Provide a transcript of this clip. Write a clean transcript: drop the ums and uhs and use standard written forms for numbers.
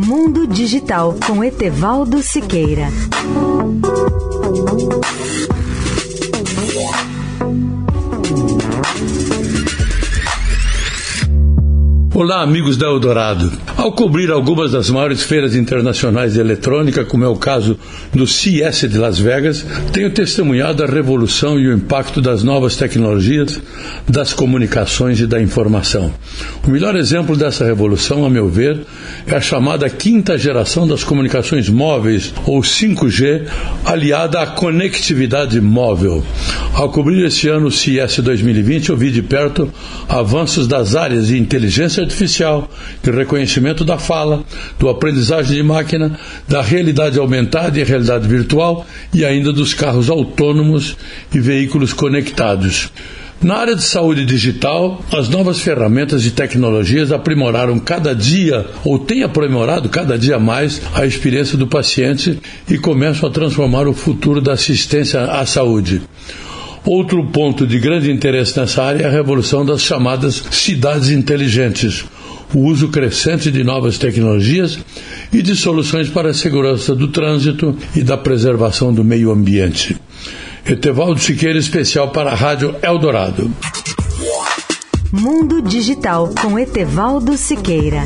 Mundo Digital com Etevaldo Siqueira. Olá, amigos da Eldorado. Ao cobrir algumas das maiores feiras internacionais de eletrônica, como é o caso do CES de Las Vegas, tenho testemunhado a revolução e o impacto das novas tecnologias, das comunicações e da informação. O melhor exemplo dessa revolução, a meu ver, é a chamada quinta geração das comunicações móveis, ou 5G, aliada à conectividade móvel. Ao cobrir este ano o CES 2020, eu vi de perto avanços das áreas de inteligência artificial, de reconhecimento da fala, do aprendizagem de máquina, da realidade aumentada e realidade virtual e ainda dos carros autônomos e veículos conectados. Na área de saúde digital, as novas ferramentas e tecnologias aprimoraram cada dia, ou têm aprimorado cada dia mais, a experiência do paciente e começam a transformar o futuro da assistência à saúde. Outro ponto de grande interesse nessa área é a revolução das chamadas cidades inteligentes, o uso crescente de novas tecnologias e de soluções para a segurança do trânsito e da preservação do meio ambiente. Etevaldo Siqueira, especial para a Rádio Eldorado. Mundo Digital com Etevaldo Siqueira.